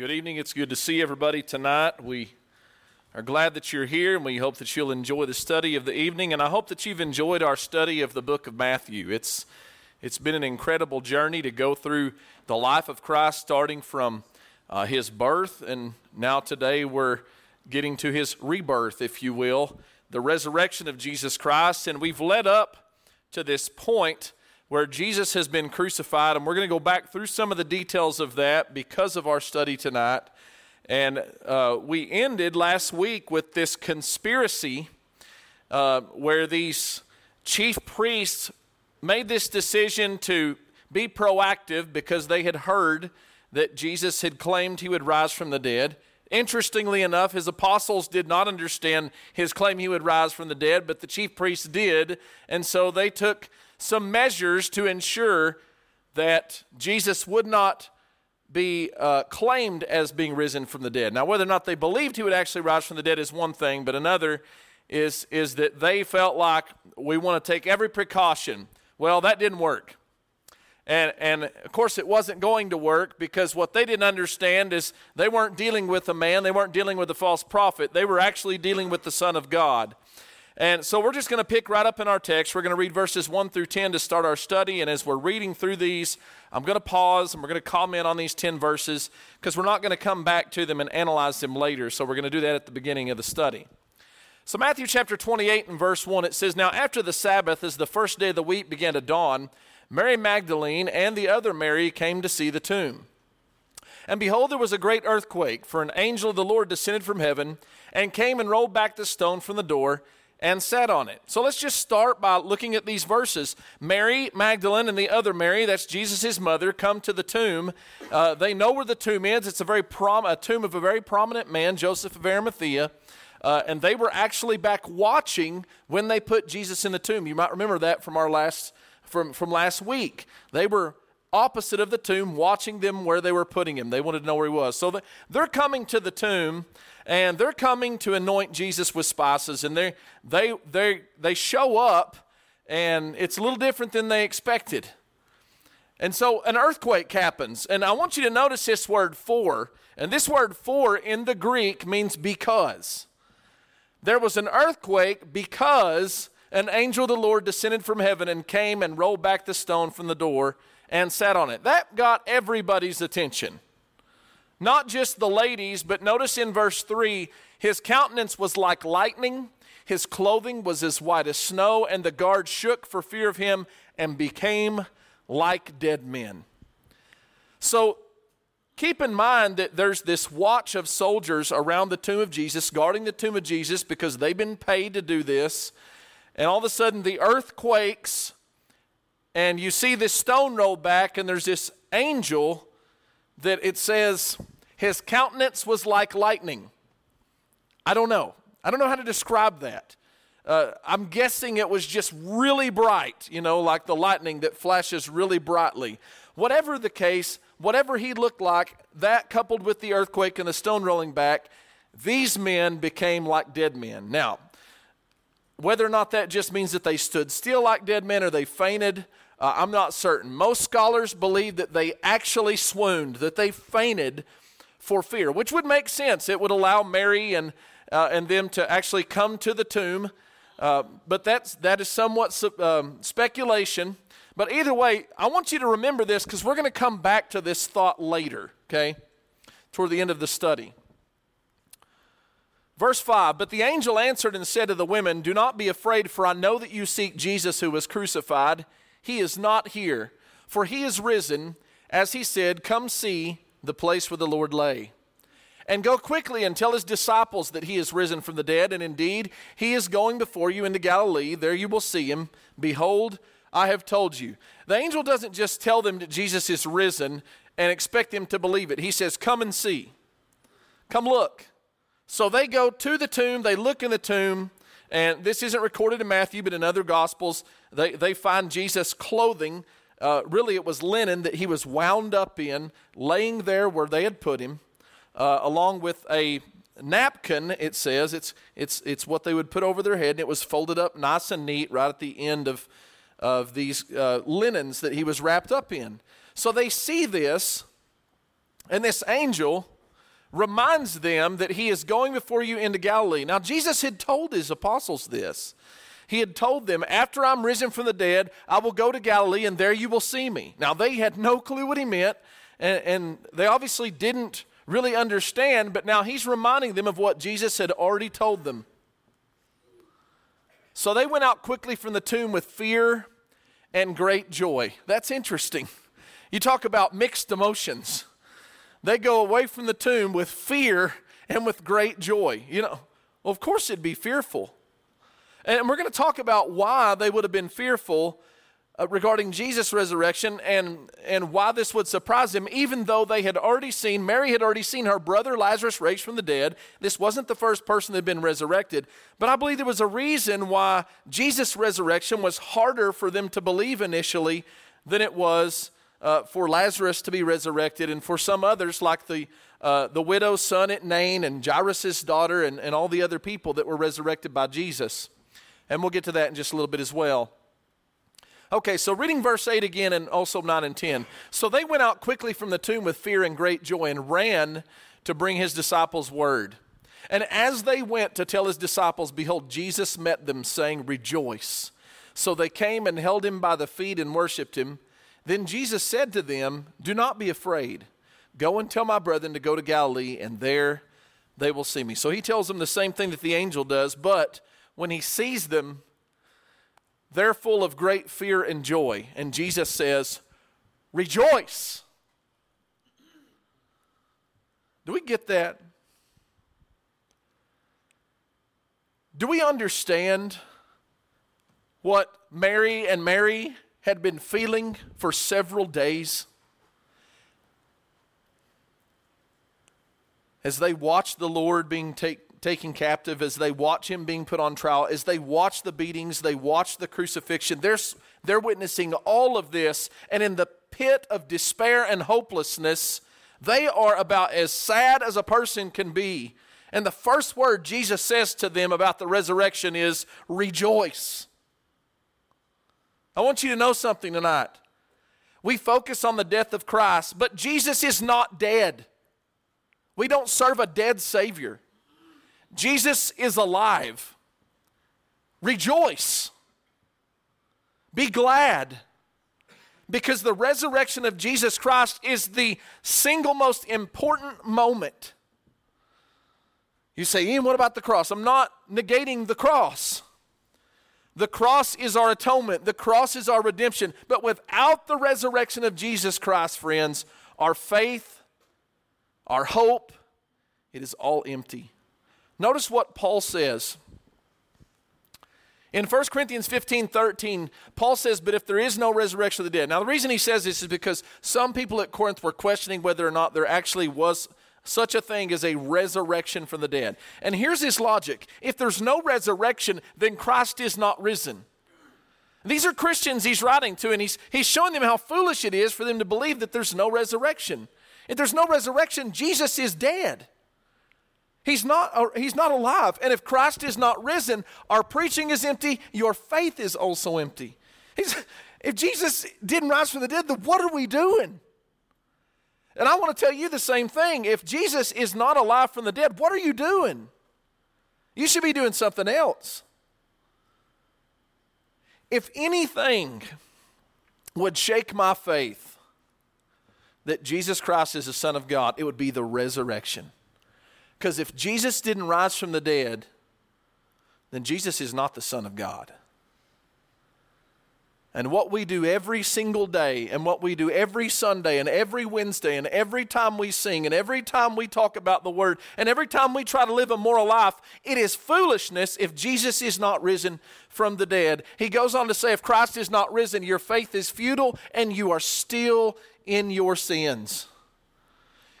Good evening. It's good to see everybody tonight. We are glad that you're here, and we hope that you'll enjoy the study of the evening. And I hope that you've enjoyed our study of the book of Matthew. It's been an incredible journey to go through the life of Christ, starting from his birth, and now today we're getting to his rebirth, if you will, the resurrection of Jesus Christ. And we've led up to this point where Jesus has been crucified, and we're going to go back through some of the details of that because of our study tonight. And we ended last week with this conspiracy where these chief priests made this decision to be proactive because they had heard that Jesus had claimed he would rise from the dead. Interestingly enough, his apostles did not understand his claim he would rise from the dead, but the chief priests did, and so they took some measures to ensure that Jesus would not be claimed as being risen from the dead. Now, whether or not they believed he would actually rise from the dead is one thing, but another is that they felt like, we want to take every precaution. Well, that didn't work. And of course, it wasn't going to work, because what they didn't understand is they weren't dealing with a man. They weren't dealing with a false prophet. They were actually dealing with the Son of God. And so we're just going to pick right up in our text. We're going to read verses 1 through 10 to start our study. And as we're reading through these, I'm going to pause and we're going to comment on these 10 verses, because we're not going to come back to them and analyze them later. So we're going to do that at the beginning of the study. So Matthew chapter 28 and verse 1, it says, "Now after the Sabbath, as the first day of the week began to dawn, Mary Magdalene and the other Mary came to see the tomb. And behold, there was a great earthquake, for an angel of the Lord descended from heaven and came and rolled back the stone from the door and sat on it." So let's just start by looking at these verses. Mary Magdalene and the other Mary, that's Jesus' mother, come to the tomb. They know where the tomb is. It's a tomb of a very prominent man, Joseph of Arimathea. And they were actually back watching when they put Jesus in the tomb. You might remember that from our last week. They were opposite of the tomb, watching them where they were putting him. They wanted to know where he was. So they're coming to the tomb, and they're coming to anoint Jesus with spices, and they show up, and it's a little different than they expected. And so an earthquake happens, and I want you to notice this word "for," and this word "for" in the Greek means "because." There was an earthquake because an angel of the Lord descended from heaven and came and rolled back the stone from the door and sat on it. That got everybody's attention, not just the ladies, but notice in verse 3, his countenance was like lightning, his clothing was as white as snow, and the guard shook for fear of him and became like dead men. So keep in mind that there's this watch of soldiers around the tomb of Jesus, guarding the tomb of Jesus, because they've been paid to do this, and all of a sudden the earth quakes, and you see this stone roll back, and there's this angel that it says his countenance was like lightning. I don't know how to describe that. I'm guessing it was just really bright, like the lightning that flashes really brightly. Whatever the case, whatever he looked like, that coupled with the earthquake and the stone rolling back, these men became like dead men. Now, whether or not that just means that they stood still like dead men or they fainted, I'm not certain. Most scholars believe that they actually swooned, that they fainted for fear, which would make sense. It would allow Mary and them to actually come to the tomb. But that is somewhat speculation. But either way, I want you to remember this, because we're going to come back to this thought later, okay, toward the end of the study. Verse 5, "But the angel answered and said to the women, 'Do not be afraid, for I know that you seek Jesus who was crucified. He is not here, for he is risen, as he said. Come see the place where the Lord lay. And go quickly and tell his disciples that he is risen from the dead, and indeed he is going before you into Galilee. There you will see him. Behold, I have told you.'" The angel doesn't just tell them that Jesus is risen and expect them to believe it. He says, "Come and see. Come look." So they go to the tomb, they look in the tomb, and this isn't recorded in Matthew, but in other Gospels, they find Jesus' clothing. Really, it was linen that he was wound up in, laying there where they had put him, along with a napkin, it says. It's what they would put over their head, and it was folded up nice and neat right at the end of these linens that he was wrapped up in. So they see this, and this angel reminds them that he is going before you into Galilee. Now, Jesus had told his apostles this. He had told them, after I'm risen from the dead, I will go to Galilee, and there you will see me. Now, they had no clue what he meant, and they obviously didn't really understand, but now he's reminding them of what Jesus had already told them. So they went out quickly from the tomb with fear and great joy. That's interesting. You talk about mixed emotions. They go away from the tomb with fear and with great joy. You know, well, of course it'd be fearful. And we're going to talk about why they would have been fearful regarding Jesus' resurrection and why this would surprise them, even though they had already seen, Mary had already seen her brother Lazarus raised from the dead. This wasn't the first person that had been resurrected. But I believe there was a reason why Jesus' resurrection was harder for them to believe initially than it was for Lazarus to be resurrected, and for some others like the widow's son at Nain and Jairus' daughter and all the other people that were resurrected by Jesus. And we'll get to that in just a little bit as well. Okay, so reading verse 8 again and also 9 and 10. So they went out quickly from the tomb with fear and great joy and ran to bring his disciples word. And as they went to tell his disciples, behold, Jesus met them, saying, rejoice. So they came and held him by the feet and worshiped him. Then Jesus said to them, do not be afraid. Go and tell my brethren to go to Galilee, and there they will see me. So he tells them the same thing that the angel does, but when he sees them, they're full of great fear and joy. And Jesus says, rejoice. Do we get that? Do we understand what Mary had been feeling for several days as they watched the Lord being taken captive, as they watch him being put on trial, as they watch the beatings, they watch the crucifixion? They're witnessing all of this, and in the pit of despair and hopelessness, they are about as sad as a person can be. And the first word Jesus says to them about the resurrection is, rejoice. I want you to know something tonight. We focus on the death of Christ, but Jesus is not dead. We don't serve a dead Savior. Jesus is alive. Rejoice. Be glad. Because the resurrection of Jesus Christ is the single most important moment. You say, Ian, what about the cross? I'm not negating the cross. The cross is our atonement. The cross is our redemption. But without the resurrection of Jesus Christ, friends, our faith, our hope, it is all empty. Notice what Paul says. In 1 Corinthians 15:13, Paul says, but if there is no resurrection of the dead. Now, the reason he says this is because some people at Corinth were questioning whether or not there actually was such a thing as a resurrection from the dead. And here's his logic. If there's no resurrection, then Christ is not risen. These are Christians he's writing to, and he's showing them how foolish it is for them to believe that there's no resurrection. If there's no resurrection, Jesus is dead. He's not alive. And if Christ is not risen, our preaching is empty, your faith is also empty. If Jesus didn't rise from the dead, then what are we doing? And I want to tell you the same thing. If Jesus is not alive from the dead, what are you doing? You should be doing something else. If anything would shake my faith that Jesus Christ is the Son of God, it would be the resurrection. Because if Jesus didn't rise from the dead, then Jesus is not the Son of God. And what we do every single day, and what we do every Sunday, and every Wednesday, and every time we sing, and every time we talk about the Word, and every time we try to live a moral life, it is foolishness if Jesus is not risen from the dead. He goes on to say, if Christ is not risen, your faith is futile, and you are still in your sins.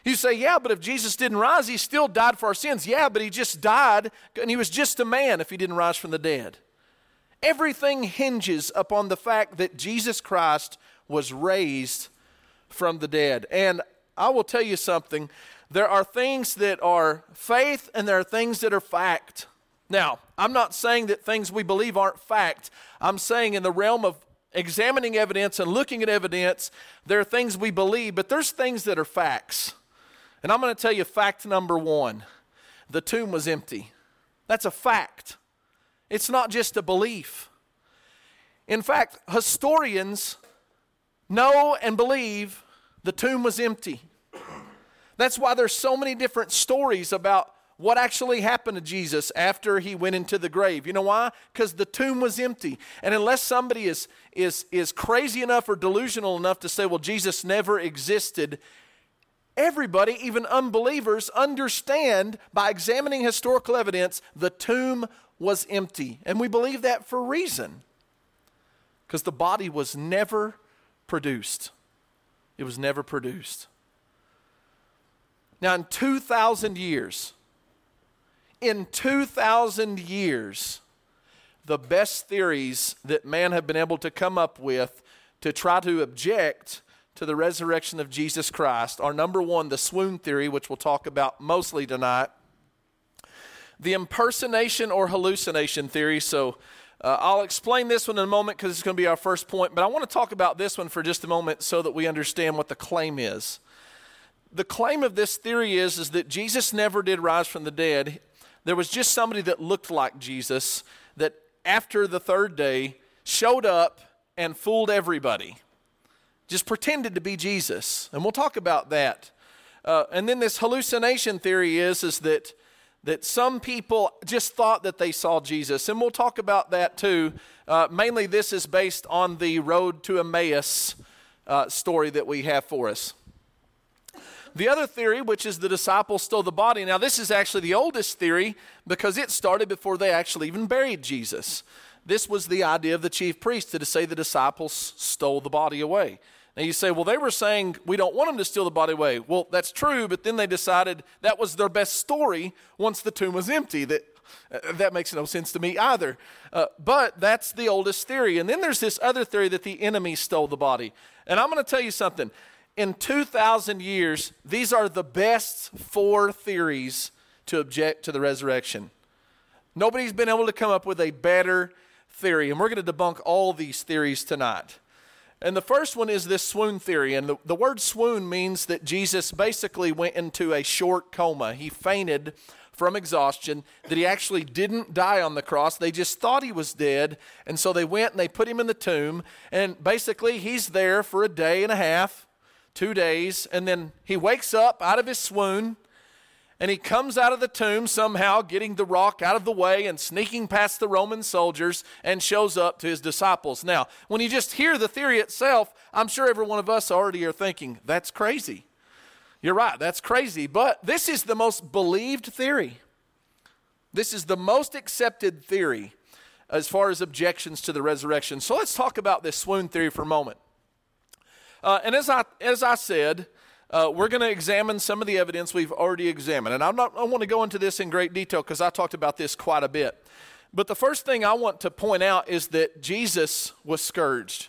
You say, yeah, but if Jesus didn't rise, he still died for our sins. Yeah, but he just died, and he was just a man if he didn't rise from the dead. Everything hinges upon the fact that Jesus Christ was raised from the dead. And I will tell you something. There are things that are faith, and there are things that are fact. Now, I'm not saying that things we believe aren't fact. I'm saying in the realm of examining evidence and looking at evidence, there are things we believe, but there's things that are facts. And I'm going to tell you fact number one. The tomb was empty. That's a fact. It's not just a belief. In fact, historians know and believe the tomb was empty. That's why there's so many different stories about what actually happened to Jesus after he went into the grave. You know why? Because the tomb was empty. And unless somebody is crazy enough or delusional enough to say, well, Jesus never existed, everybody, even unbelievers, understand by examining historical evidence the tomb was empty. And we believe that for a reason. Because the body was never produced. It was never produced. Now, in 2,000 years... In 2,000 years, the best theories that man have been able to come up with to try to object to the resurrection of Jesus Christ are, number one, the swoon theory, which we'll talk about mostly tonight, the impersonation or hallucination theory. So I'll explain this one in a moment because it's going to be our first point, but I want to talk about this one for just a moment so that we understand what the claim is. The claim of this theory is that Jesus never did rise from the dead. There was just somebody that looked like Jesus that after the third day showed up and fooled everybody, just pretended to be Jesus. And we'll talk about that. And then this hallucination theory is that some people just thought that they saw Jesus. And we'll talk about that too. Mainly this is based on the Road to Emmaus story that we have for us. The other theory, which is the disciples stole the body. Now, this is actually the oldest theory because it started before they actually even buried Jesus. This was the idea of the chief priest to say the disciples stole the body away. Now, you say, well, they were saying we don't want them to steal the body away. Well, that's true, but then they decided that was their best story once the tomb was empty. That makes no sense to me either. But that's the oldest theory. And then there's this other theory that the enemy stole the body. And I'm going to tell you something. In 2,000 years, these are the best four theories to object to the resurrection. Nobody's been able to come up with a better theory, and we're going to debunk all these theories tonight. And the first one is this swoon theory, and the word swoon means that Jesus basically went into a short coma. He fainted from exhaustion, that he actually didn't die on the cross. They just thought he was dead, and so they went and they put him in the tomb, and basically he's there for a day and a half, 2 days, and then he wakes up out of his swoon, and he comes out of the tomb somehow, getting the rock out of the way and sneaking past the Roman soldiers, and shows up to his disciples. Now, when you just hear the theory itself, I'm sure every one of us already are thinking, that's crazy. You're right, that's crazy. But this is the most believed theory. This is the most accepted theory as far as objections to the resurrection. So let's talk about this swoon theory for a moment. And as I said, we're going to examine some of the evidence we've already examined. And I want to go into this in great detail because I talked about this quite a bit. But the first thing I want to point out is that Jesus was scourged.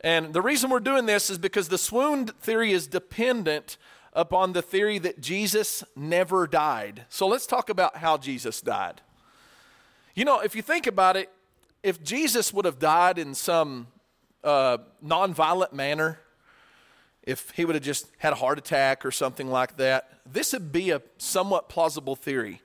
And the reason we're doing this is because the swoon theory is dependent upon the theory that Jesus never died. So let's talk about how Jesus died. You know, if you think about it, if Jesus would have died in some non-violent manner, if he would have just had a heart attack or something like that, this would be a somewhat plausible theory.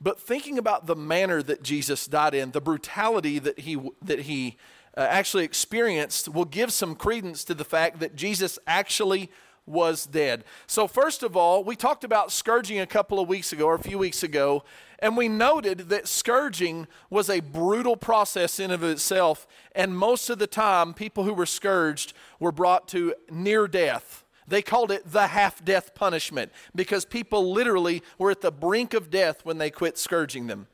But thinking about the manner that Jesus died in, the brutality that he actually experienced will give some credence to the fact that Jesus actually was dead. So first of all, we talked about scourging a few weeks ago, and we noted that scourging was a brutal process in of itself, and most of the time, people who were scourged were brought to near death. They called it the half-death punishment because people literally were at the brink of death when they quit scourging them.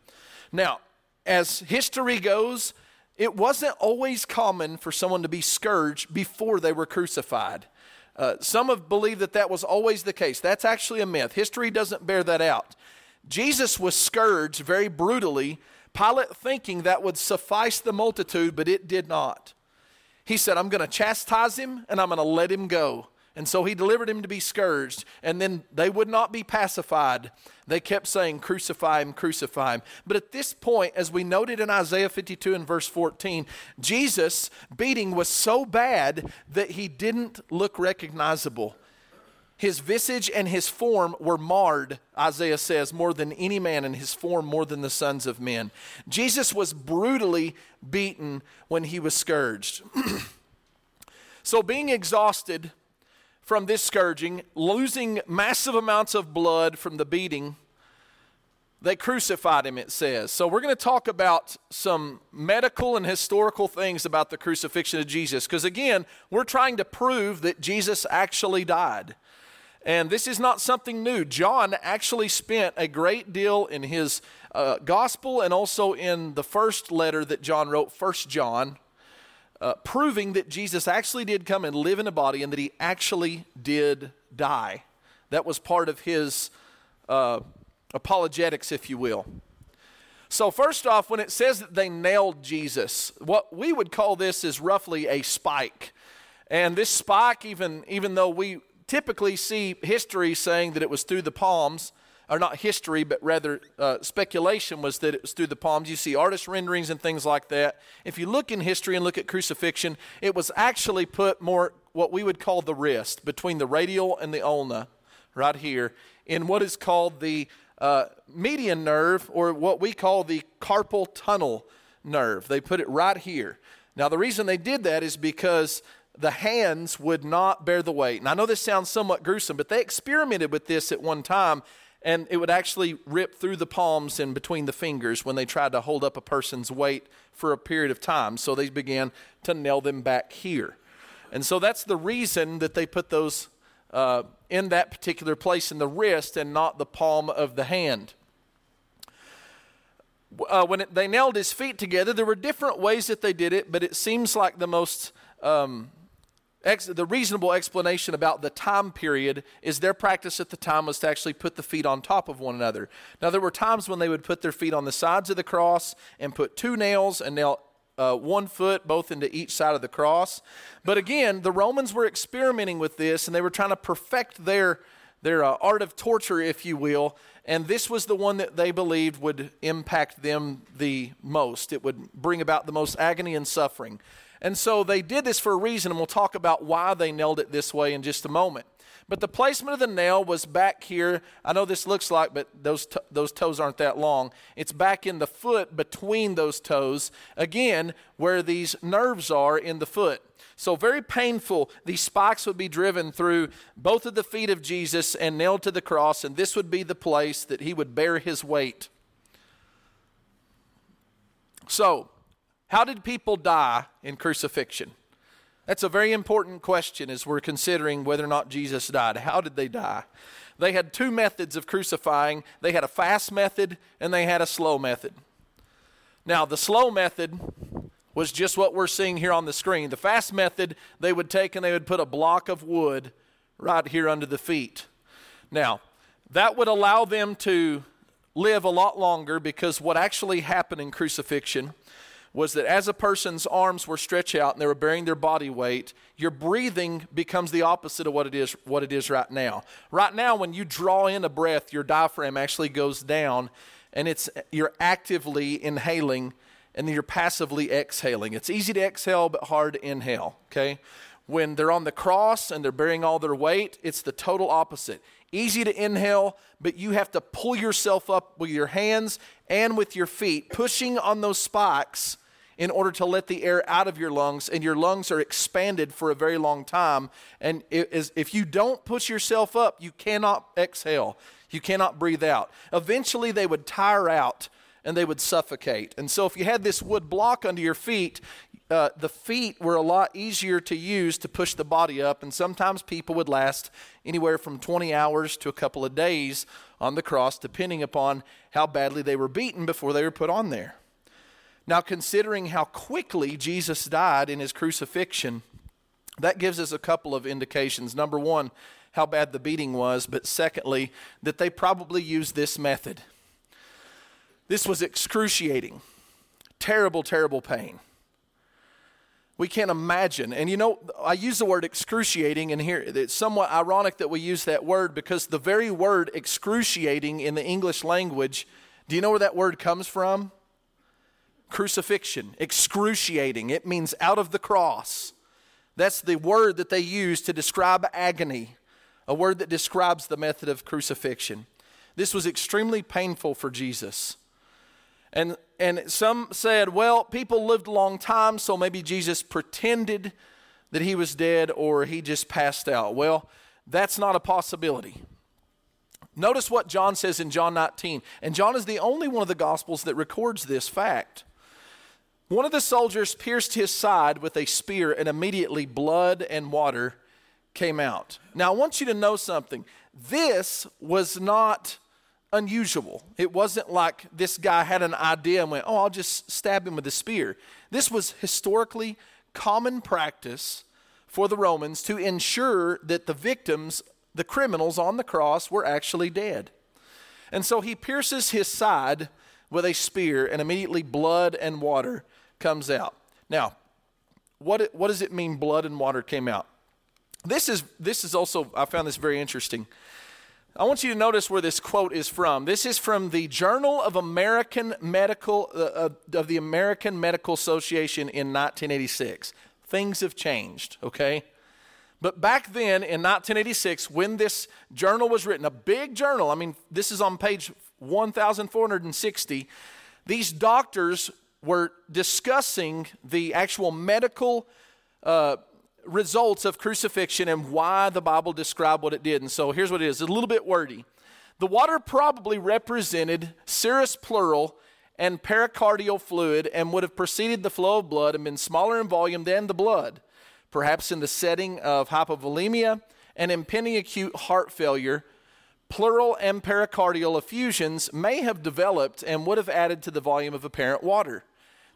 Now, as history goes, it wasn't always common for someone to be scourged before they were crucified. Some have believed that was always the case. That's actually a myth. History doesn't bear that out. Jesus was scourged very brutally, Pilate thinking that would suffice the multitude, but it did not. He said, I'm going to chastise him, and I'm going to let him go. And so he delivered him to be scourged, and then they would not be pacified. They kept saying, crucify him, crucify him. But at this point, as we noted in Isaiah 52 and verse 14, Jesus' beating was so bad that he didn't look recognizable. His visage and his form were marred, Isaiah says, more than any man, and his form more than the sons of men. Jesus was brutally beaten when he was scourged. So being exhausted from this scourging, losing massive amounts of blood from the beating, they crucified him, it says. So we're going to talk about some medical and historical things about the crucifixion of Jesus, because again, we're trying to prove that Jesus actually died. And this is not something new. John actually spent a great deal in his gospel and also in the first letter that John wrote, 1 John, proving that Jesus actually did come and live in a body and that he actually did die. That was part of his apologetics, if you will. So first off, when it says that they nailed Jesus, what we would call this is roughly a spike. And this spike, even though we typically see history saying that it was through the palms, or not history, but rather speculation was that it was through the palms. You see artist renderings and things like that. If you look in history and look at crucifixion, it was actually put more what we would call the wrist, between the radial and the ulna, right here, in what is called the median nerve, or what we call the carpal tunnel nerve. They put it right here. Now, the reason they did that is because the hands would not bear the weight. And I know this sounds somewhat gruesome, but they experimented with this at one time, and it would actually rip through the palms and between the fingers when they tried to hold up a person's weight for a period of time. So they began to nail them back here. And so that's the reason that they put those in that particular place in the wrist and not the palm of the hand. When they nailed his feet together, there were different ways that they did it, but it seems like the most... the reasonable explanation about the time period is their practice at the time was to actually put the feet on top of one another. Now, there were times when they would put their feet on the sides of the cross and put two nails and nail 1 foot both into each side of the cross. But again, the Romans were experimenting with this, and they were trying to perfect their art of torture, if you will, and this was the one that they believed would impact them the most. It would bring about the most agony and suffering. And so they did this for a reason, and we'll talk about why they nailed it this way in just a moment. But the placement of the nail was back here. I know this looks like, but those toes aren't that long. It's back in the foot between those toes, again, where these nerves are in the foot. So very painful. These spikes would be driven through both of the feet of Jesus and nailed to the cross, and this would be the place that he would bear his weight. So, how did people die in crucifixion? That's a very important question as we're considering whether or not Jesus died. How did they die? They had two methods of crucifying. They had a fast method and they had a slow method. Now, the slow method was just what we're seeing here on the screen. The fast method, they would take and they would put a block of wood right here under the feet. Now, that would allow them to live a lot longer, because what actually happened in crucifixion was that as a person's arms were stretched out and they were bearing their body weight, your breathing becomes the opposite of what it is right now. Right now, when you draw in a breath, your diaphragm actually goes down, and you're actively inhaling, and then you're passively exhaling. It's easy to exhale, but hard to inhale, okay? When they're on the cross and they're bearing all their weight, it's the total opposite. Easy to inhale, but you have to pull yourself up with your hands and with your feet, pushing on those spikes in order to let the air out of your lungs, and your lungs are expanded for a very long time. And if you don't push yourself up, you cannot exhale. You cannot breathe out. Eventually, they would tire out, and they would suffocate. And so if you had this wood block under your feet, the feet were a lot easier to use to push the body up, and sometimes people would last anywhere from 20 hours to a couple of days on the cross, depending upon how badly they were beaten before they were put on there. Now, considering how quickly Jesus died in his crucifixion, that gives us a couple of indications. Number one, how bad the beating was, but secondly, that they probably used this method. This was excruciating, terrible, terrible pain. We can't imagine. And you know, I use the word excruciating, and here it's somewhat ironic that we use that word, because the very word excruciating in the English language, do you know where that word comes from? Crucifixion, excruciating. It means out of the cross. That's the word that they use to describe agony, a word that describes the method of crucifixion. This was extremely painful for Jesus. And some said, well, people lived a long time, so maybe Jesus pretended that he was dead or he just passed out. Well, that's not a possibility. Notice what John says in John 19. And John is the only one of the Gospels that records this fact. One of the soldiers pierced his side with a spear, and immediately blood and water came out. Now, I want you to know something. This was not unusual. It wasn't like this guy had an idea and went, oh, I'll just stab him with a spear. This was historically common practice for the Romans to ensure that the victims, the criminals on the cross, were actually dead. And so he pierces his side with a spear, and immediately blood and water comes out. Now, what does it mean blood and water came out? This is also, I found this very interesting. I want you to notice where this quote is from. This is from the Journal of the American Medical Association in 1986. Things have changed, okay? But back then in 1986, when this journal was written, a big journal, I mean, this is on page 1,460, these doctors were discussing the actual medical results of crucifixion and why the Bible described what it did. And so here's what it is. It's a little bit wordy. The water probably represented serous pleural and pericardial fluid and would have preceded the flow of blood and been smaller in volume than the blood, perhaps in the setting of hypovolemia and impending acute heart failure. Pleural and pericardial effusions may have developed and would have added to the volume of apparent water.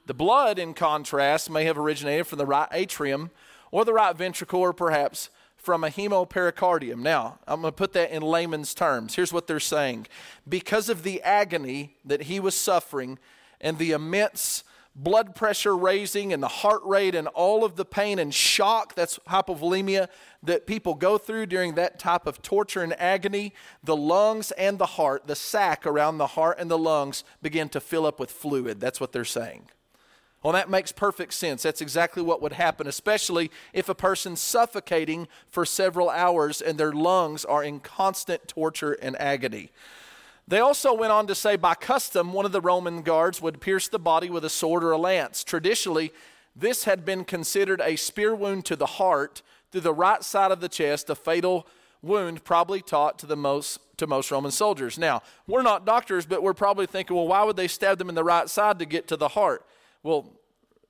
The blood, in contrast, may have originated from the right atrium or the right ventricle, or perhaps from a hemopericardium. Now, I'm going to put that in layman's terms. Here's what they're saying. Because of the agony that he was suffering and the immense blood pressure raising and the heart rate and all of the pain and shock, that's hypovolemia, that people go through during that type of torture and agony, the lungs and the heart, the sac around the heart and the lungs begin to fill up with fluid. That's what they're saying. Well, that makes perfect sense. That's exactly what would happen, especially if a person's suffocating for several hours and their lungs are in constant torture and agony. They also went on to say, by custom, one of the Roman guards would pierce the body with a sword or a lance. Traditionally, this had been considered a spear wound to the heart through the right side of the chest, a fatal wound probably taught to most Roman soldiers. Now, we're not doctors, but we're probably thinking, well, why would they stab them in the right side to get to the heart? Well,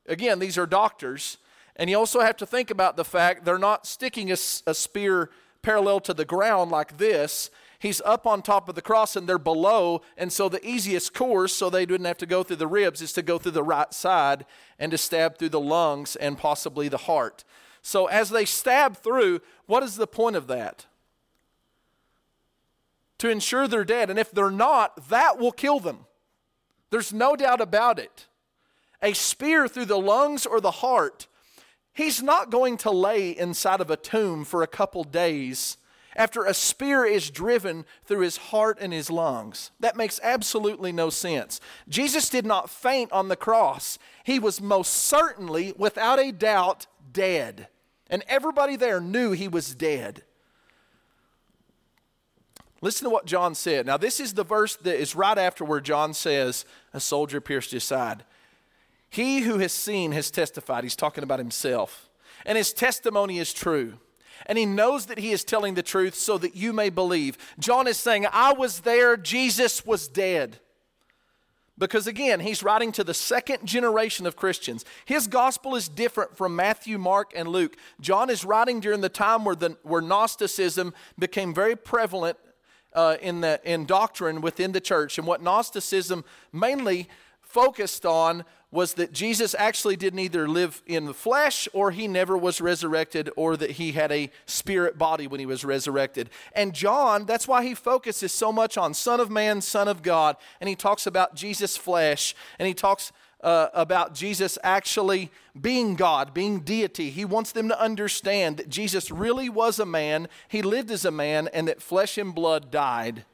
again, these are doctors, and you also have to think about the fact they're not sticking a spear parallel to the ground like this. He's up on top of the cross, and they're below, and so the easiest course, so they didn't have to go through the ribs, is to go through the right side and to stab through the lungs and possibly the heart. So as they stab through, what is the point of that? To ensure they're dead, and if they're not, that will kill them. There's no doubt about it. A spear through the lungs or the heart, he's not going to lay inside of a tomb for a couple days after a spear is driven through his heart and his lungs. That makes absolutely no sense. Jesus did not faint on the cross. He was most certainly, without a doubt, dead. And everybody there knew he was dead. Listen to what John said. Now, this is the verse that is right after where John says, a soldier pierced his side. He who has seen has testified. He's talking about himself. And his testimony is true. And he knows that he is telling the truth so that you may believe. John is saying, I was there, Jesus was dead. Because again, he's writing to the second generation of Christians. His gospel is different from Matthew, Mark, and Luke. John is writing during the time where Gnosticism became very prevalent in doctrine within the church. And what Gnosticism mainly focused on was that Jesus actually didn't either live in the flesh or he never was resurrected or that he had a spirit body when he was resurrected. And John, that's why he focuses so much on Son of Man, Son of God, and he talks about Jesus' flesh, and he talks about Jesus actually being God, being deity. He wants them to understand that Jesus really was a man, he lived as a man, and that flesh and blood died,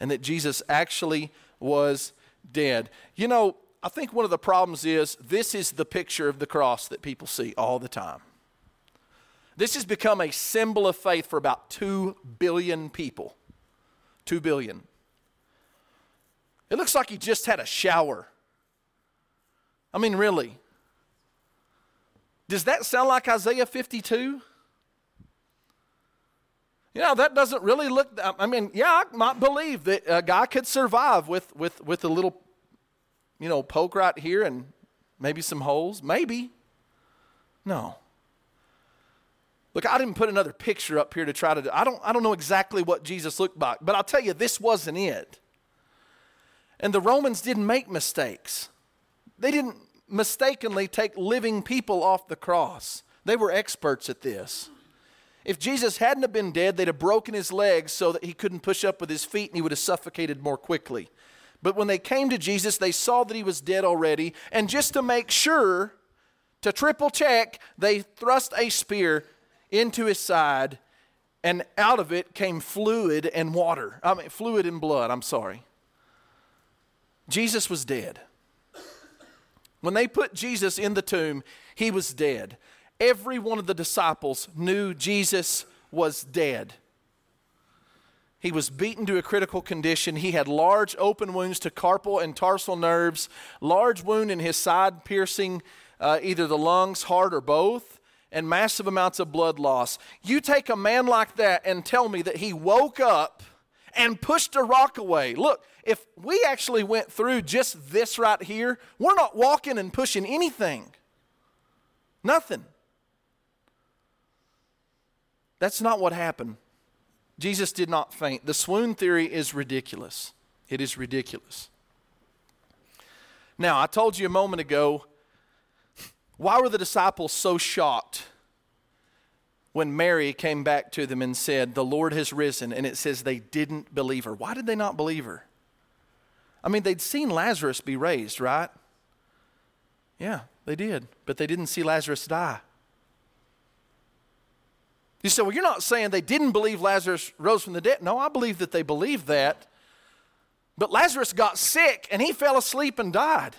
and that Jesus actually was dead. You know, I think one of the problems is this is the picture of the cross that people see all the time. This has become a symbol of faith for about 2 billion people. 2 billion. It looks like he just had a shower. I mean, really. Does that sound like Isaiah 52? You know, that doesn't really look, I mean, yeah, I might believe that a guy could survive with a little, you know, poke right here and maybe some holes. Maybe. No. Look, I didn't put another picture up here to try to do. I don't know exactly what Jesus looked like, but I'll tell you, this wasn't it. And the Romans didn't make mistakes. They didn't mistakenly take living people off the cross. They were experts at this. If Jesus hadn't have been dead, they'd have broken his legs so that he couldn't push up with his feet and he would have suffocated more quickly. But when they came to Jesus, they saw that he was dead already. And just to make sure, to triple check, they thrust a spear into his side, and out of it came fluid and water. I mean, fluid and blood, I'm sorry. Jesus was dead. When they put Jesus in the tomb, he was dead. Every one of the disciples knew Jesus was dead. He was beaten to a critical condition. He had large open wounds to carpal and tarsal nerves, large wound in his side piercing either the lungs, heart, or both, and massive amounts of blood loss. You take a man like that and tell me that he woke up and pushed a rock away. Look, if we actually went through just this right here, we're not walking and pushing anything. Nothing. That's not what happened. Jesus did not faint. The swoon theory is ridiculous. It is ridiculous. Now, I told you a moment ago, why were the disciples so shocked when Mary came back to them and said, the Lord has risen, and it says they didn't believe her? Why did they not believe her? I mean, they'd seen Lazarus be raised, right? Yeah, they did, but they didn't see Lazarus die. You say, well, you're not saying they didn't believe Lazarus rose from the dead. No, I believe that they believed that, but Lazarus got sick, and he fell asleep and died.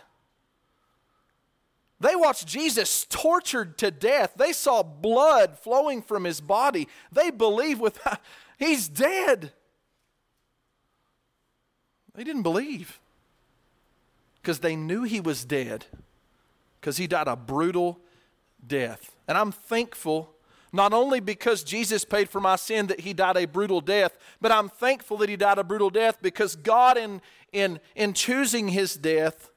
They watched Jesus tortured to death. They saw blood flowing from his body. They believed he's dead. They didn't believe because they knew he was dead, because he died a brutal death. And I'm thankful not only because Jesus paid for my sin that he died a brutal death, but I'm thankful that he died a brutal death because God in choosing his death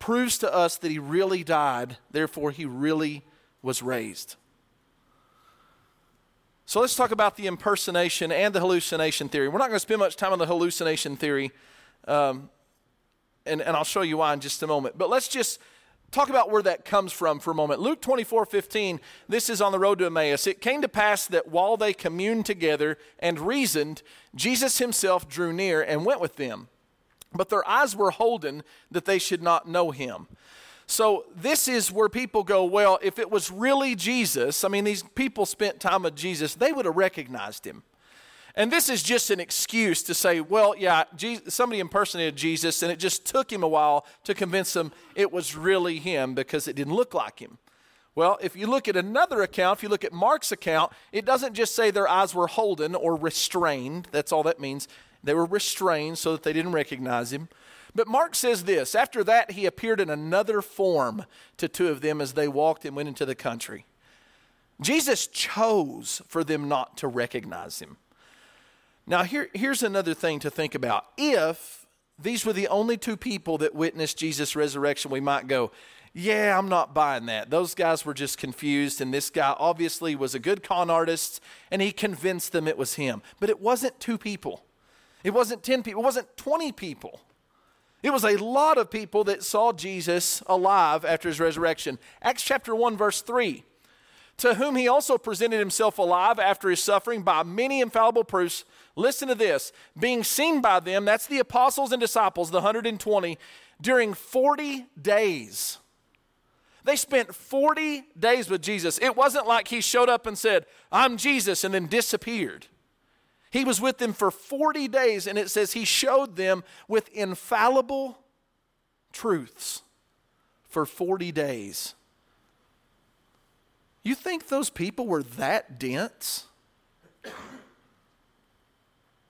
proves to us that he really died, therefore he really was raised. So let's talk about the impersonation and the hallucination theory. We're not going to spend much time on the hallucination theory, and I'll show you why in just a moment. But let's just talk about where that comes from for a moment. Luke 24:15, this is on the road to Emmaus. It came to pass that while they communed together and reasoned, Jesus himself drew near and went with them. But their eyes were holden that they should not know him. So this is where people go, well, if it was really Jesus, I mean, these people spent time with Jesus, they would have recognized him. And this is just an excuse to say, well, yeah, somebody impersonated Jesus, and it just took him a while to convince them it was really him because it didn't look like him. Well, if you look at another account, if you look at Mark's account, it doesn't just say their eyes were holden or restrained. That's all that means. They were restrained so that they didn't recognize him. But Mark says this, after that he appeared in another form to two of them as they walked and went into the country. Jesus chose for them not to recognize him. Now here's another thing to think about. If these were the only two people that witnessed Jesus' resurrection, we might go, yeah, I'm not buying that. Those guys were just confused, and this guy obviously was a good con artist, and he convinced them it was him. But it wasn't two people. It wasn't 10 people. It wasn't 20 people. It was a lot of people that saw Jesus alive after his resurrection. Acts chapter 1, verse 3. To whom he also presented himself alive after his suffering by many infallible proofs. Listen to this. Being seen by them, that's the apostles and disciples, the 120, during 40 days. They spent 40 days with Jesus. It wasn't like he showed up and said, I'm Jesus, and then disappeared. He was with them for 40 days, and it says he showed them with infallible truths for 40 days. You think those people were that dense?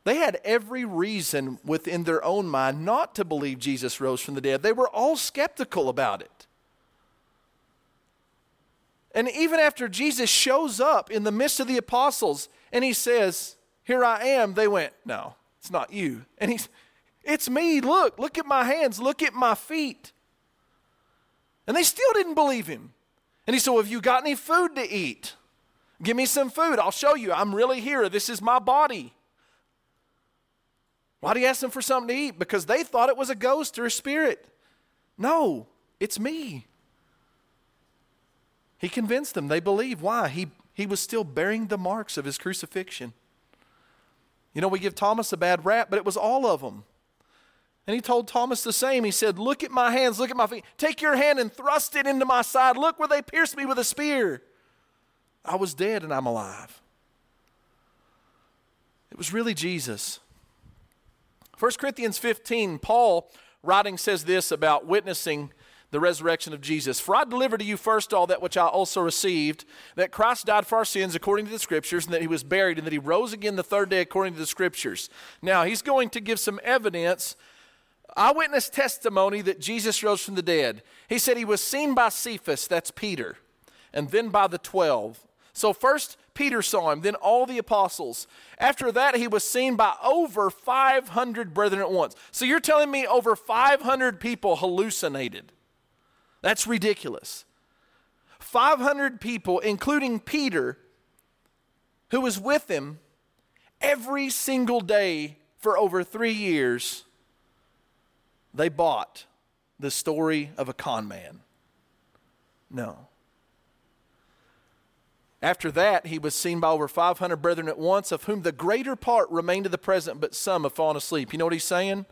They had every reason within their own mind not to believe Jesus rose from the dead. They were all skeptical about it. And even after Jesus shows up in the midst of the apostles and he says, "Here I am," they went, "No, it's not you." And he's, "It's me. Look at my hands. Look at my feet." And they still didn't believe him. And he said, "Well, have you got any food to eat? Give me some food. I'll show you. I'm really here. This is my body." Why do you ask them for something to eat? Because they thought it was a ghost or a spirit. "No, it's me." He convinced them. They believed. Why? He was still bearing the marks of his crucifixion. You know, we give Thomas a bad rap, but it was all of them. And he told Thomas the same. He said, "Look at my hands, look at my feet. Take your hand and thrust it into my side. Look where they pierced me with a spear. I was dead and I'm alive." It was really Jesus. 1 Corinthians 15, Paul writing says this about witnessing the resurrection of Jesus. "For I delivered to you first all that which I also received, that Christ died for our sins according to the Scriptures, and that he was buried, and that he rose again the third day according to the Scriptures." Now, he's going to give some evidence, eyewitness testimony that Jesus rose from the dead. He said he was seen by Cephas, that's Peter, and then by the 12. So first Peter saw him, then all the apostles. After that, he was seen by over 500 brethren at once. So you're telling me over 500 people hallucinated? That's ridiculous. 500 people, including Peter, who was with him every single day for over 3 years, they bought the story of a con man. No. After that, he was seen by over 500 brethren at once, of whom the greater part remained to the present, but some have fallen asleep. You know what he's saying?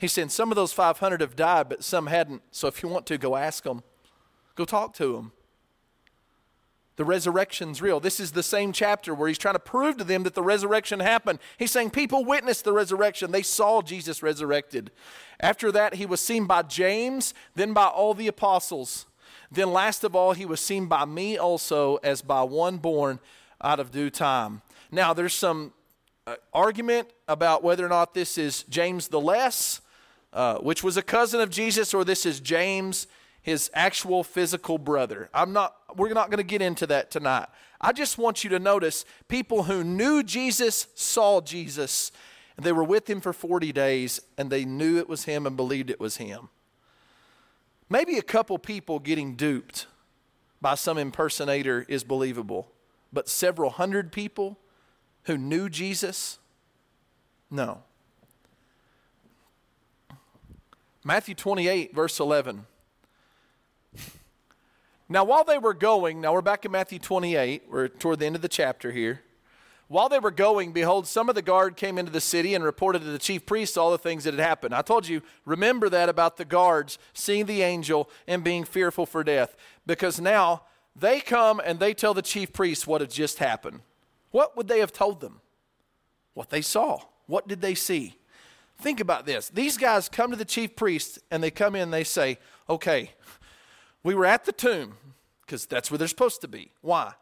He's saying some of those 500 have died, but some hadn't. So if you want to, go ask them. Go talk to them. The resurrection's real. This is the same chapter where he's trying to prove to them that the resurrection happened. He's saying people witnessed the resurrection. They saw Jesus resurrected. After that, he was seen by James, then by all the apostles. Then last of all, he was seen by me also, as by one born out of due time. Now, there's some argument about whether or not this is James the Less, which was a cousin of Jesus, or this is James, his actual physical brother. We're not going to get into that tonight. I just want you to notice people who knew Jesus saw Jesus, and they were with him for 40 days, and they knew it was him and believed it was him. Maybe a couple people getting duped by some impersonator is believable, but several hundred people who knew Jesus, no. Matthew 28, verse 11. Now while they were going, now we're back in Matthew 28, we're toward the end of the chapter here. While they were going, behold, some of the guard came into the city and reported to the chief priests all the things that had happened. I told you, remember that about the guards seeing the angel and being fearful for death. Because now they come and they tell the chief priests what had just happened. What would they have told them? What they saw. What did they see? Think about this. These guys come to the chief priests and they come in and they say, "Okay, we were at the tomb," because that's where they're supposed to be. Why?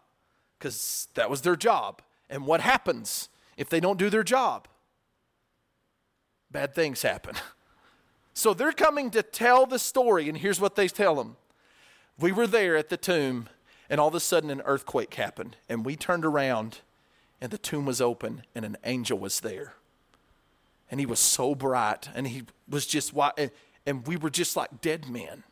Because that was their job. And what happens if they don't do their job? Bad things happen. So they're coming to tell the story, and here's what they tell them. "We were there at the tomb, and all of a sudden an earthquake happened, and we turned around, and the tomb was open, and an angel was there. And he was so bright, and he was just white, and we were just like dead men."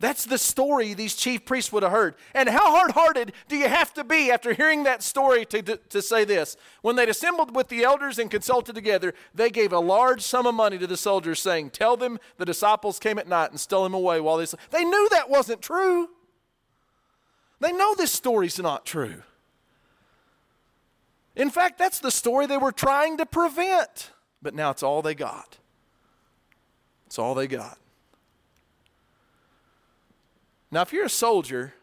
That's the story these chief priests would have heard. And how hard-hearted do you have to be after hearing that story to say this? "When they'd assembled with the elders and consulted together, they gave a large sum of money to the soldiers, saying, 'Tell them the disciples came at night and stole him away while they slept.'" They knew that wasn't true. They know this story's not true. In fact, that's the story they were trying to prevent. But now it's all they got. It's all they got. Now, if you're a soldier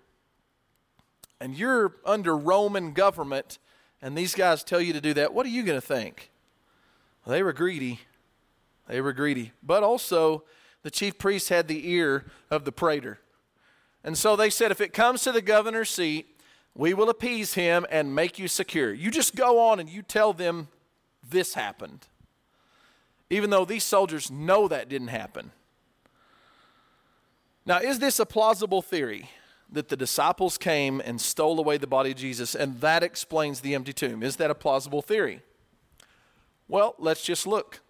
and you're under Roman government and these guys tell you to do that, what are you going to think? Well, they were greedy. They were greedy. But also, the chief priests had the ear of the praetor. And so they said, if it comes to the governor's seat, We will appease him and make you secure. You just go on and you tell them this happened, even though these soldiers know that didn't happen. Now, is this a plausible theory that the disciples came and stole away the body of Jesus and that explains the empty tomb? Is that a plausible theory? Well, let's just look.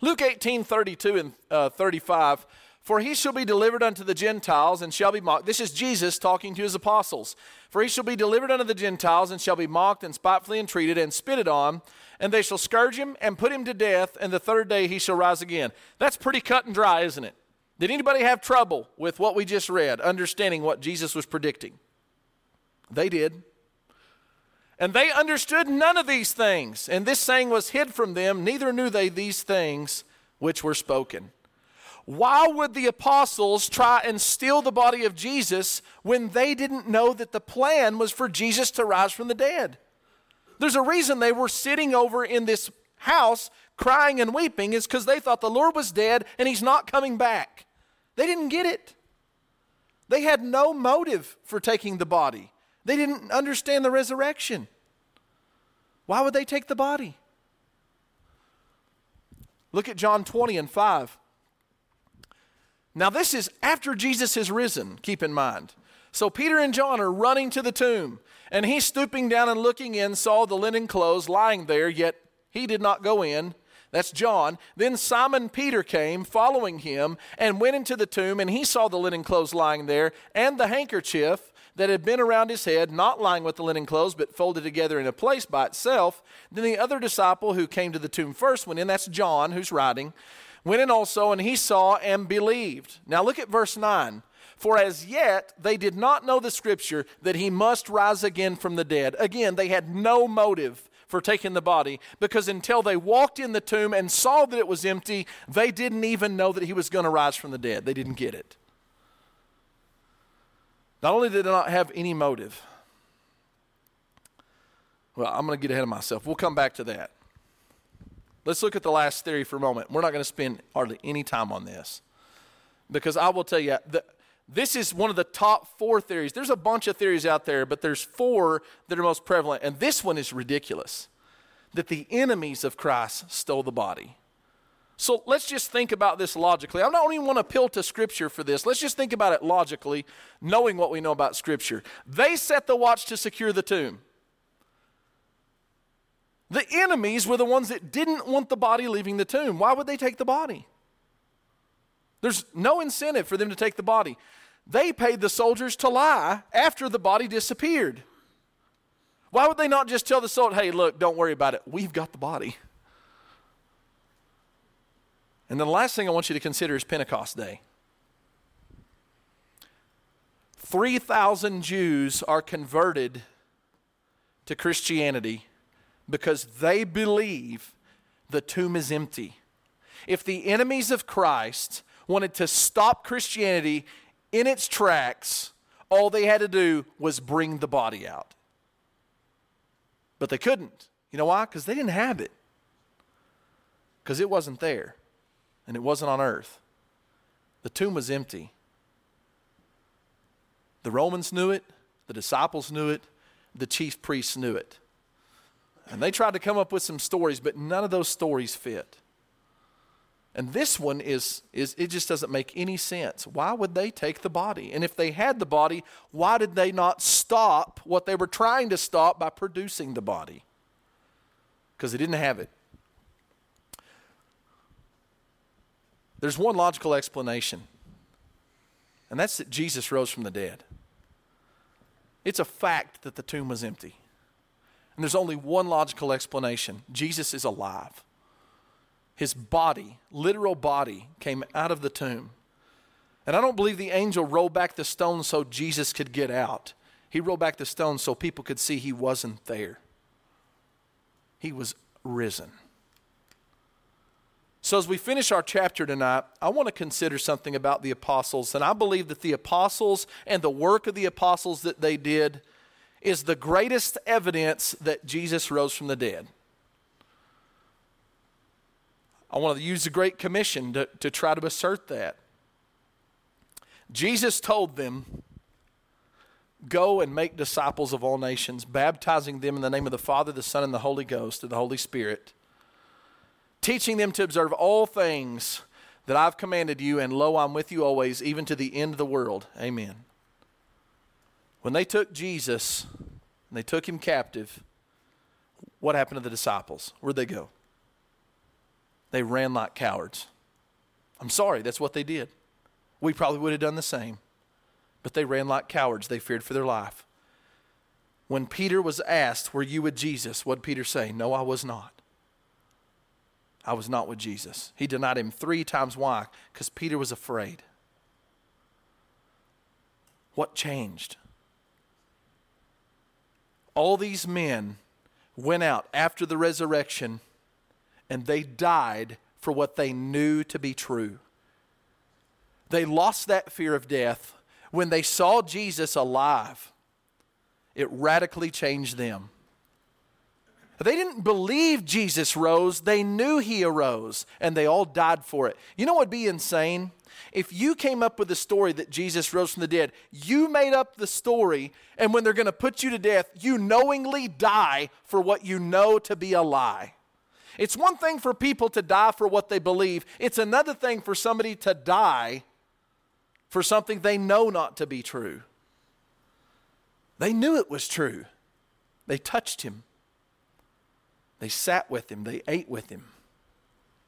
Luke 18:32 and 35, "For he shall be delivered unto the Gentiles and shall be mocked." This is Jesus talking to his apostles. "For he shall be delivered unto the Gentiles and shall be mocked and spitefully entreated and spitted on, and they shall scourge him and put him to death, and the third day he shall rise again." That's pretty cut and dry, isn't it? Did anybody have trouble with what we just read, understanding what Jesus was predicting? They did. "And they understood none of these things, and this saying was hid from them, neither knew they these things which were spoken." Why would the apostles try and steal the body of Jesus when they didn't know that the plan was for Jesus to rise from the dead? There's a reason they were sitting over in this house crying and weeping, is because they thought the Lord was dead and he's not coming back. They didn't get it. They had no motive for taking the body. They didn't understand the resurrection. Why would they take the body? Look at John 20:5. Now, this is after Jesus has risen, keep in mind. So Peter and John are running to the tomb, and he, stooping down and looking in, saw the linen clothes lying there, yet he did not go in. That's John. Then Simon Peter came, following him, and went into the tomb, and he saw the linen clothes lying there, and the handkerchief that had been around his head, not lying with the linen clothes, but folded together in a place by itself. Then the other disciple who came to the tomb first went in, that's John who's writing, went in also, and he saw and believed. Now look at verse 9. "For as yet they did not know the scripture, that he must rise again from the dead." Again, they had no motive for taking the body, because until they walked in the tomb and saw that it was empty, they didn't even know that he was going to rise from the dead. They didn't get it. Not only did they not have any motive. Well, I'm going to get ahead of myself. We'll come back to that. Let's look at the last theory for a moment. We're not going to spend hardly any time on this, because I will tell you, this is one of the top four theories. There's a bunch of theories out there, but there's four that are most prevalent, and this one is ridiculous, that the enemies of Christ stole the body. So let's just think about this logically. I don't even want to appeal to Scripture for this. Let's just think about it logically, knowing what we know about Scripture. They set the watch to secure the tomb. The enemies were the ones that didn't want the body leaving the tomb. Why would they take the body? There's no incentive for them to take the body. They paid the soldiers to lie after the body disappeared. Why would they not just tell the soldier, "Hey, look, don't worry about it. We've got the body." And then the last thing I want you to consider is Pentecost Day. 3,000 Jews are converted to Christianity because they believe the tomb is empty. If the enemies of Christ wanted to stop Christianity in its tracks, all they had to do was bring the body out. But they couldn't. You know why? Because they didn't have it. Because it wasn't there, and it wasn't on earth. The tomb was empty. The Romans knew it. The disciples knew it. The chief priests knew it. And they tried to come up with some stories, but none of those stories fit. And this one is it just doesn't make any sense. Why would they take the body? And if they had the body, why did they not stop what they were trying to stop by producing the body? Because they didn't have it. There's one logical explanation, and that's that Jesus rose from the dead. It's a fact that the tomb was empty. And there's only one logical explanation. Jesus is alive. His body, literal body, came out of the tomb. And I don't believe the angel rolled back the stone so Jesus could get out. He rolled back the stone so people could see he wasn't there. He was risen. So as we finish our chapter tonight, I want to consider something about the apostles. And I believe that the apostles and the work of the apostles that they did is the greatest evidence that Jesus rose from the dead. I want to use the Great Commission to try to assert that. Jesus told them, Go and make disciples of all nations, baptizing them in the name of the Father, the Son, and the Holy Ghost, and the Holy Spirit, teaching them to observe all things that I've commanded you, and lo, I'm with you always, even to the end of the world. Amen. When they took Jesus and they took him captive, what happened to the disciples? Where'd they go? They ran like cowards. I'm sorry, that's what they did. We probably would have done the same. But they ran like cowards. They feared for their life. When Peter was asked, were you with Jesus? What did Peter say? No, I was not. I was not with Jesus. He denied him 3 times. Why? Because Peter was afraid. What changed? All these men went out after the resurrection and they died for what they knew to be true. They lost that fear of death. When they saw Jesus alive, it radically changed them. They didn't believe Jesus rose. They knew he arose, and they all died for it. You know what would be insane? If you came up with the story that Jesus rose from the dead, you made up the story, and when they're going to put you to death, you knowingly die for what you know to be a lie. It's one thing for people to die for what they believe. It's another thing for somebody to die for something they know not to be true. They knew it was true. They touched him. They sat with him. They ate with him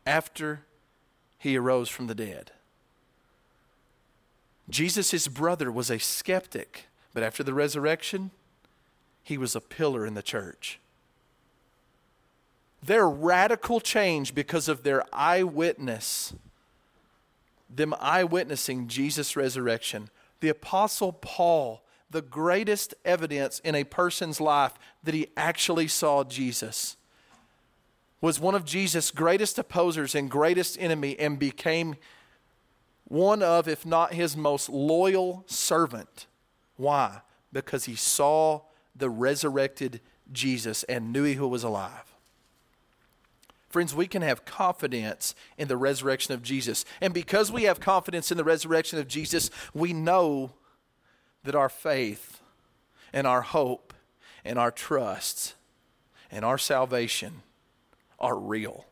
after he arose from the dead. Jesus' brother was a skeptic, but after the resurrection, he was a pillar in the church. Their radical change because of their eyewitness, them eyewitnessing Jesus' resurrection. The Apostle Paul, the greatest evidence in a person's life that he actually saw Jesus, was one of Jesus' greatest opposers and greatest enemy and became one of, if not his most loyal servant. Why? Because he saw the resurrected Jesus and knew he who was alive. Friends, we can have confidence in the resurrection of Jesus. And because we have confidence in the resurrection of Jesus, we know that our faith and our hope and our trust and our salvation are real.